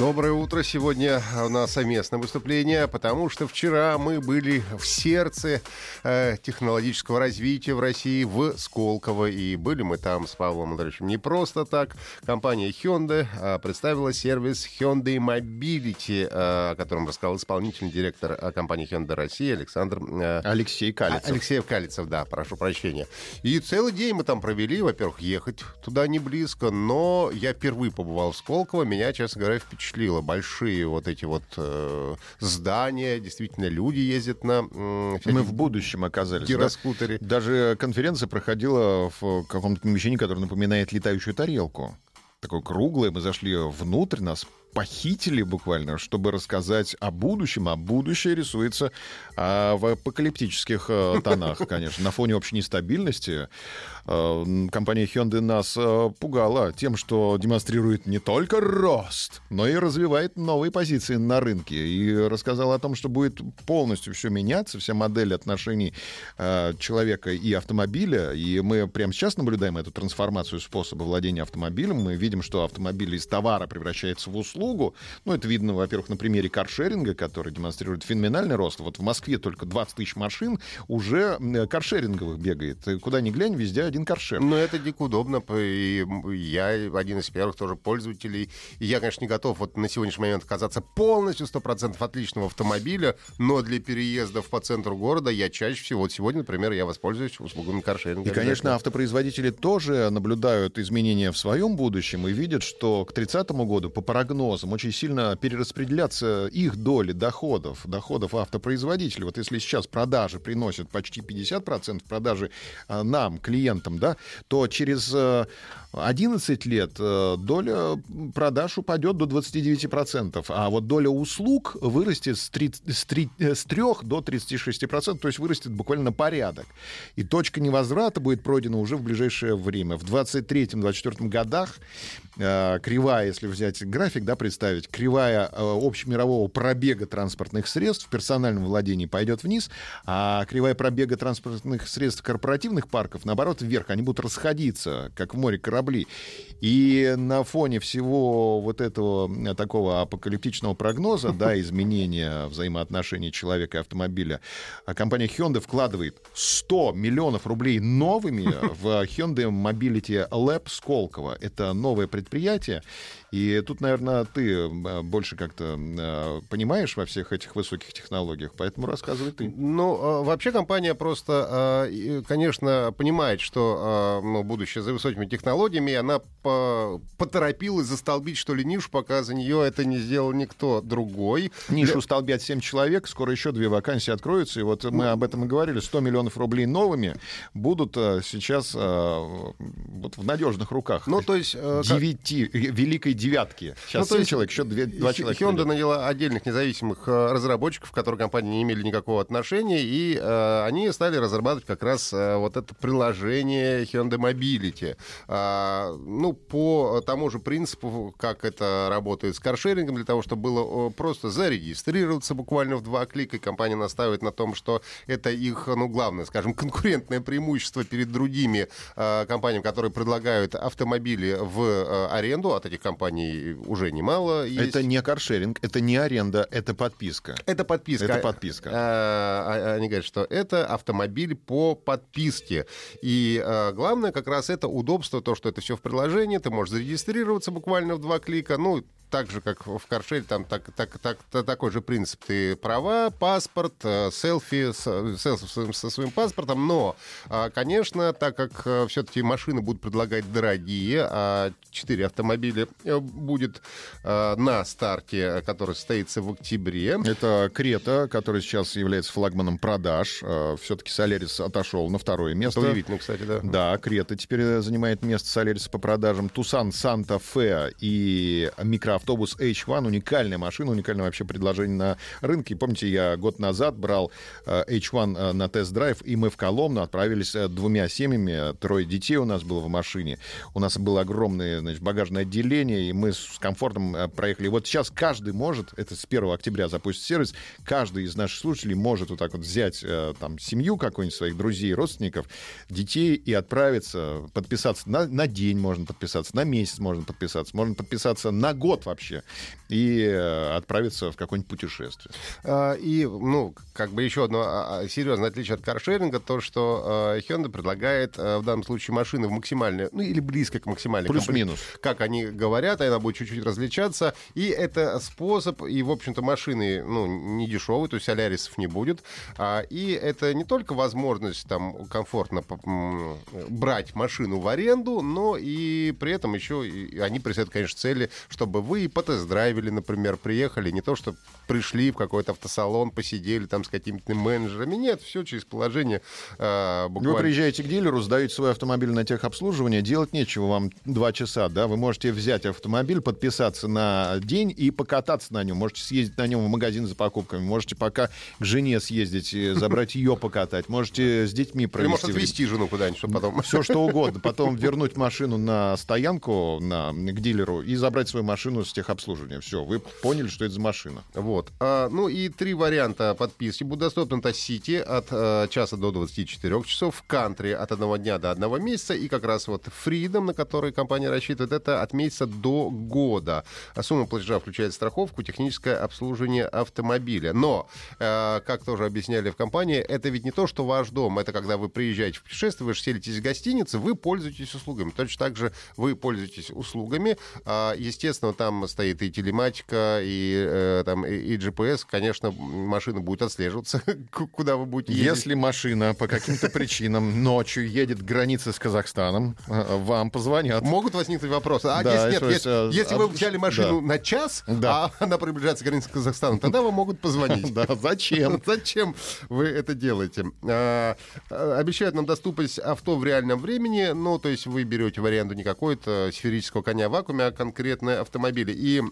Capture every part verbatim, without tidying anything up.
Доброе утро. Сегодня у нас совместное выступление, потому что вчера мы были в сердце э, технологического развития в России, в Сколково. И были мы там с Павлом Малдаревичем не просто так. Компания Hyundai э, представила сервис Hyundai Mobility, э, о котором рассказал исполнительный директор компании Hyundai России Александр э, Алексей Калицев. Алексей Калицев, да, прошу прощения. И целый день мы там провели. Во-первых, ехать туда не близко, но я впервые побывал в Сколково. Меня, честно говоря, впечатлило. Большие вот эти вот э, здания, действительно, люди ездят на... Э, Мы в будущем оказались. Гироскутере. Да? Даже конференция проходила в каком-то помещении, которое напоминает летающую тарелку. Такое круглое. Мы зашли внутрь, нас похитили буквально, чтобы рассказать о будущем, а будущее рисуется а, в апокалиптических а, тонах, конечно. На фоне общей нестабильности а, компания Hyundai нас а, пугала тем, что демонстрирует не только рост, но и развивает новые позиции на рынке. И рассказала о том, что будет полностью все меняться, вся модель отношений а, человека и автомобиля. И мы прямо сейчас наблюдаем эту трансформацию способа владения автомобилем. Мы видим, что автомобиль из товара превращается в услугу. Ну, это видно, во-первых, на примере каршеринга, который демонстрирует феноменальный рост. Вот в Москве только двадцать тысяч машин уже каршеринговых бегает. И куда ни глянь, везде один каршер. Но это дико удобно. И я один из первых тоже пользователей. И я, конечно, не готов вот на сегодняшний момент оказаться полностью сто процентов отличного автомобиля, но для переездов по центру города я чаще всего... Вот сегодня, например, я воспользуюсь услугами каршеринга. И, конечно, автопроизводители тоже наблюдают изменения в своем будущем и видят, что к тридцатому году по прогнозу очень сильно перераспределятся их доли доходов, доходов автопроизводителей. Вот если сейчас продажи приносят почти пятьдесят процентов продажи нам, клиентам, да, то через одиннадцать лет доля продаж упадет до двадцать девять процентов, а вот доля услуг вырастет с трёх до тридцати шести процентов, то есть вырастет буквально порядок. И точка невозврата будет пройдена уже в ближайшее время. В двадцать третьем — двадцать четвёртом годах кривая, если взять график, да, представить, кривая общемирового пробега транспортных средств в персональном владении пойдет вниз, а кривая пробега транспортных средств корпоративных парков, наоборот, вверх. Они будут расходиться, как в море корабли. И на фоне всего вот этого такого апокалиптичного прогноза, да, изменения взаимоотношений человека и автомобиля, компания Hyundai вкладывает сто миллионов рублей новыми в Hyundai Mobility Lab Сколково. Это новое предприятие. И тут, наверное, ты больше как-то понимаешь во всех этих высоких технологиях, поэтому рассказывай ты. Ну, вообще компания просто, конечно, понимает, что, ну, будущее за высокими технологиями, и она поторопилась застолбить, что ли, нишу, пока за нее это не сделал никто другой. Нишу столбят семь человек, скоро еще две вакансии откроются, и вот мы об этом и говорили, сто миллионов рублей новыми будут сейчас вот в надежных руках. Ну, то есть... Девяти, великой девятки. Девятки. Сейчас ну, семь человек, еще две, два человека. Hyundai наняла отдельных независимых разработчиков, которые компании не имели никакого отношения, и э, они стали разрабатывать как раз э, вот это приложение Hyundai Mobility. Э, ну, по тому же принципу, как это работает с каршерингом, для того, чтобы было просто зарегистрироваться буквально в два клика, и компания настаивает на том, что это их, ну, главное, скажем, конкурентное преимущество перед другими э, компаниями, которые предлагают автомобили в э, аренду. От этих компаний уже немало есть. Это не каршеринг, это не аренда, это подписка. Это подписка. Это подписка. А, они говорят, что это автомобиль по подписке. И а, главное как раз это удобство, то, что это все в приложении, ты можешь зарегистрироваться буквально в два клика, ну, так же, как в каршере, там так, так, так, такой же принцип. Ты права, паспорт, селфи, селфи со своим паспортом. Но, конечно, так как все-таки машины будут предлагать дорогие, а четыре автомобиля будет на старте, который состоится в октябре. Это Крета, который сейчас является флагманом продаж. Все-таки Solaris отошел на второе место. Это удивительно, кстати, да. Да, Крета теперь занимает место Solaris по продажам. Тусан, Санта-Фе и микроавтобусы автобус эйч один, уникальная машина, уникальное вообще предложение на рынке. Помните, я год назад брал эйч один на тест-драйв, и мы в Коломну отправились двумя семьями, трое детей у нас было в машине, у нас было огромное, значит, багажное отделение, и мы с комфортом проехали. Вот сейчас каждый может, это с первого октября запустит сервис, каждый из наших слушателей может вот так вот взять там семью какую-нибудь, своих друзей, родственников, детей и отправиться, подписаться на, на день можно подписаться, на месяц можно подписаться, можно подписаться на год вообще и отправиться в какое-нибудь путешествие. И, ну, как бы еще одно серьезное отличие от каршеринга, то, что Hyundai предлагает в данном случае машины в максимальной, ну, или близко к максимальной. Плюс-минус. Как они говорят, она будет чуть-чуть различаться. И это способ, и, в общем-то, машины, ну, не дешевые, то есть солярисов не будет. И это не только возможность там комфортно брать машину в аренду, но и при этом еще и они преследуют, конечно, цели, чтобы вы потест-драйвили, например, приехали, не то, что пришли в какой-то автосалон, посидели там с какими-то менеджерами. Нет, все через положение э, буквально. Вы приезжаете к дилеру, сдаете свой автомобиль на техобслуживание, делать нечего, вам два часа, да, вы можете взять автомобиль, подписаться на день и покататься на нем, можете съездить на нем в магазин за покупками, можете пока к жене съездить, забрать ее покатать, можете с детьми провести. Или может отвезти жену куда-нибудь, чтобы потом... Все что угодно, потом вернуть машину на стоянку, на, к дилеру и забрать свою машину с техобслуживания. Все, вы поняли, что это за машина. Вот. А, ну и три варианта подписки будут доступны. Это City от а, часа до двадцати четырёх часов, Country от одного дня до одного месяца и как раз вот Freedom, на который компания рассчитывает, это от месяца до года. А сумма платежа включает страховку, техническое обслуживание автомобиля. Но, а, как тоже объясняли в компании, это ведь не то, что ваш дом. Это когда вы приезжаете в путешествие, вы же селитесь в гостинице, вы пользуетесь услугами. Точно так же вы пользуетесь услугами. А, естественно, там стоит и телематика, и э, там и и джи пи эс, конечно, машина будет отслеживаться, куда вы будете ездить. Если машина по каким-то причинам ночью едет к границе с Казахстаном, вам позвонят. Могут возникнуть вопросы. А да, если, нет, если, если вы взяли машину да. на час, да. а она приближается к границе с Казахстаном, тогда вам могут позвонить. Да, зачем? Зачем вы это делаете? А, обещают нам доступность авто в реальном времени, ну, то есть вы берете в аренду не какой-то сферического коня в вакууме, а конкретные автомобили. И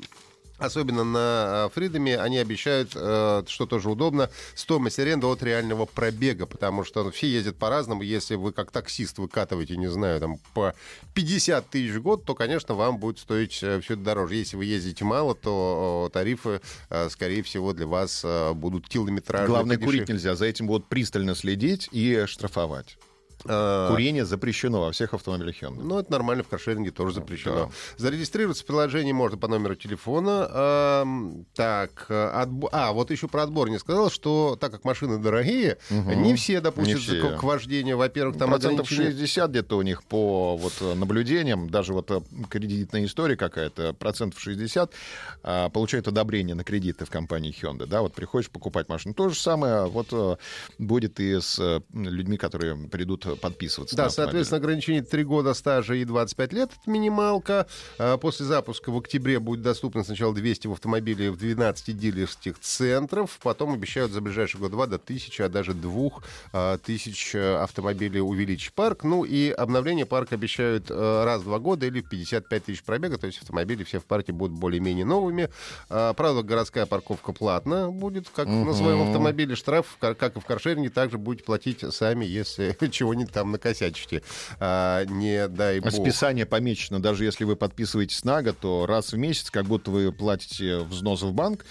особенно на Фридоме они обещают, что тоже удобно, стоимость аренды от реального пробега, потому что все ездят по-разному. Если вы как таксист выкатываете, не знаю, там по пятьдесят тысяч в год, то, конечно, вам будет стоить все это дороже. Если вы ездите мало, то тарифы, скорее всего, для вас будут километражные. Главное, курить нельзя. За этим будут пристально следить и штрафовать. Курение запрещено во всех автомобилях Hyundai. Ну, это нормально, в каршеринге тоже запрещено. Да. Зарегистрироваться в приложении можно по номеру телефона. А, так, отбо... а, вот еще про отбор не сказал, что так как машины дорогие, угу. не все допустят не все. К вождению. Во-первых, там процентов шестьдесят где-то у них по вот наблюдениям, даже вот кредитная история какая-то, процентов шестьдесят а, получают одобрение на кредиты в компании Hyundai. Да, вот приходишь покупать машину. То же самое вот будет и с людьми, которые придут подписываться. Да, соответственно, ограничение три года стажа и двадцать пять лет — это минималка. После запуска в октябре будет доступно сначала двести автомобилей в двенадцати дилерских центров, потом обещают за ближайшие год-два до тысячи, а даже двух тысяч автомобилей увеличить парк. Ну и обновление парка обещают раз в два года или в пятьдесят пять тысяч пробега, то есть автомобили все в парке будут более-менее новыми. Правда, городская парковка платна будет, как mm-hmm. на своем автомобиле. Штраф, как и в каршеринге, также будете платить сами, если чего не там накосячите. А, не дай бог. Списание помечено. Даже если вы подписываетесь на год, то раз в месяц, как будто вы платите взнос в банк,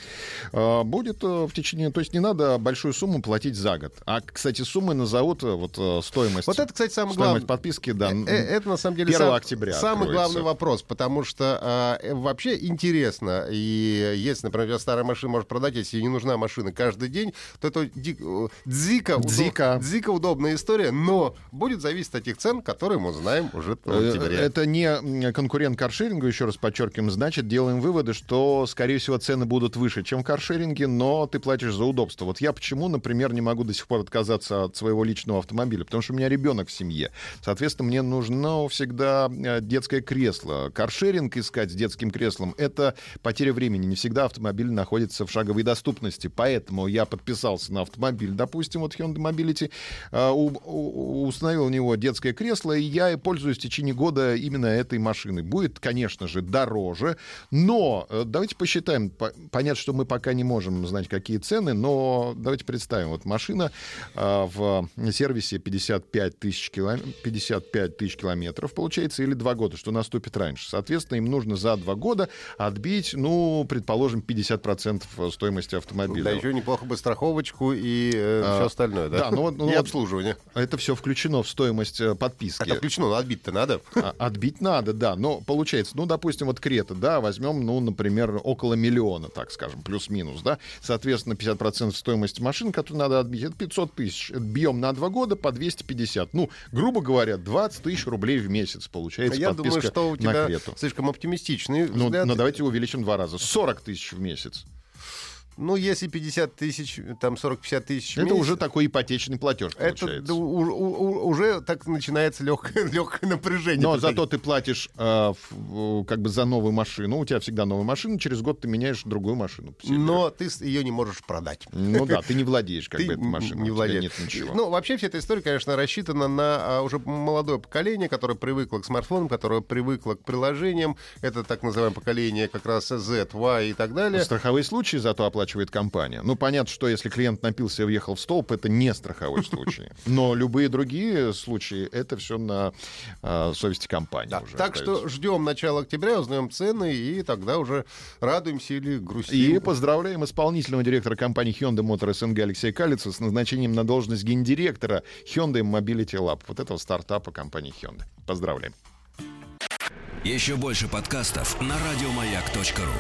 будет в течение... То есть не надо большую сумму платить за год. А, кстати, суммы назовут вот стоимость. Вот это, кстати, самый главный... Стоимость подписки, да. Это, на самом деле, первого октября самый главный вопрос, потому что а, вообще интересно. И если, например, старая машина может продать, если не нужна машина каждый день, то это дзика, дзика. дзика удобная история, но будет зависеть от тех цен, которые мы узнаем уже в октябре. Это не конкурент каршерингу, еще раз подчеркиваем, значит, делаем выводы, что, скорее всего, цены будут выше, чем в каршеринге, но ты платишь за удобство. Вот я почему, например, не могу до сих пор отказаться от своего личного автомобиля, потому что у меня ребенок в семье. Соответственно, мне нужно всегда детское кресло. Каршеринг искать с детским креслом — это потеря времени. Не всегда автомобиль находится в шаговой доступности. Поэтому я подписался на автомобиль, допустим, вот Hyundai Mobility, у установил в него детское кресло, и я пользуюсь в течение года именно этой машиной. Будет, конечно же, дороже, но давайте посчитаем. Понятно, что мы пока не можем знать, какие цены, но давайте представим. Вот машина в сервисе пятьдесят пять тысяч километров, получается, или два года, что наступит раньше. Соответственно, им нужно за два года отбить, ну, предположим, пятьдесят процентов стоимости автомобиля. Да, еще неплохо бы страховочку и э, а, все остальное, да? Да, ну, ну, и обслуживание. Это все включено в стоимость подписки. Это включено, но отбить-то надо. Отбить надо, да. Но получается, ну, допустим, вот Крета, да, возьмем, ну, например, около миллиона, так скажем, плюс-минус, да. Соответственно, пятьдесят процентов стоимости машин, которую надо отбить, это пятьсот тысяч. Бьем на два года по двести пятьдесят. Ну, грубо говоря, двадцать тысяч рублей в месяц получается я подписка думаю, что у тебя на Крету. Слишком оптимистичный взгляд. Ну, но давайте увеличим два раза. сорок тысяч в месяц. Ну, если пятьдесят тысяч, там сорок-пятьдесят тысяч. Это уже такой ипотечный платеж получается. Это у, у, уже так начинается легкое, легкое напряжение. Но зато ты платишь э, в, как бы за новую машину. У тебя всегда новая машина. Через год ты меняешь другую машину. Но ты ее не можешь продать. Ну да, ты не владеешь как бы этой машиной. Не владеешь. Нет ничего. Ну, вообще вся эта история, конечно, рассчитана на уже молодое поколение, которое привыкло к смартфонам, которое привыкло к приложениям. Это так называемое поколение как раз зет, вай и так далее. Страховые случаи зато оплачивают. Компания. Ну, понятно, что если клиент напился и въехал в столб, это не страховой случай. Но любые другие случаи, это все на э, совести компании. Да. Уже так остается. Что ждем начала октября, узнаем цены, и тогда уже радуемся или грустим. И поздравляем исполнительного директора компании Hyundai Motor эс эн гэ Алексея Калицева с назначением на должность гендиректора Hyundai Mobility Lab, вот этого стартапа компании Hyundai. Поздравляем. Еще больше подкастов на радиомаяк точка ру.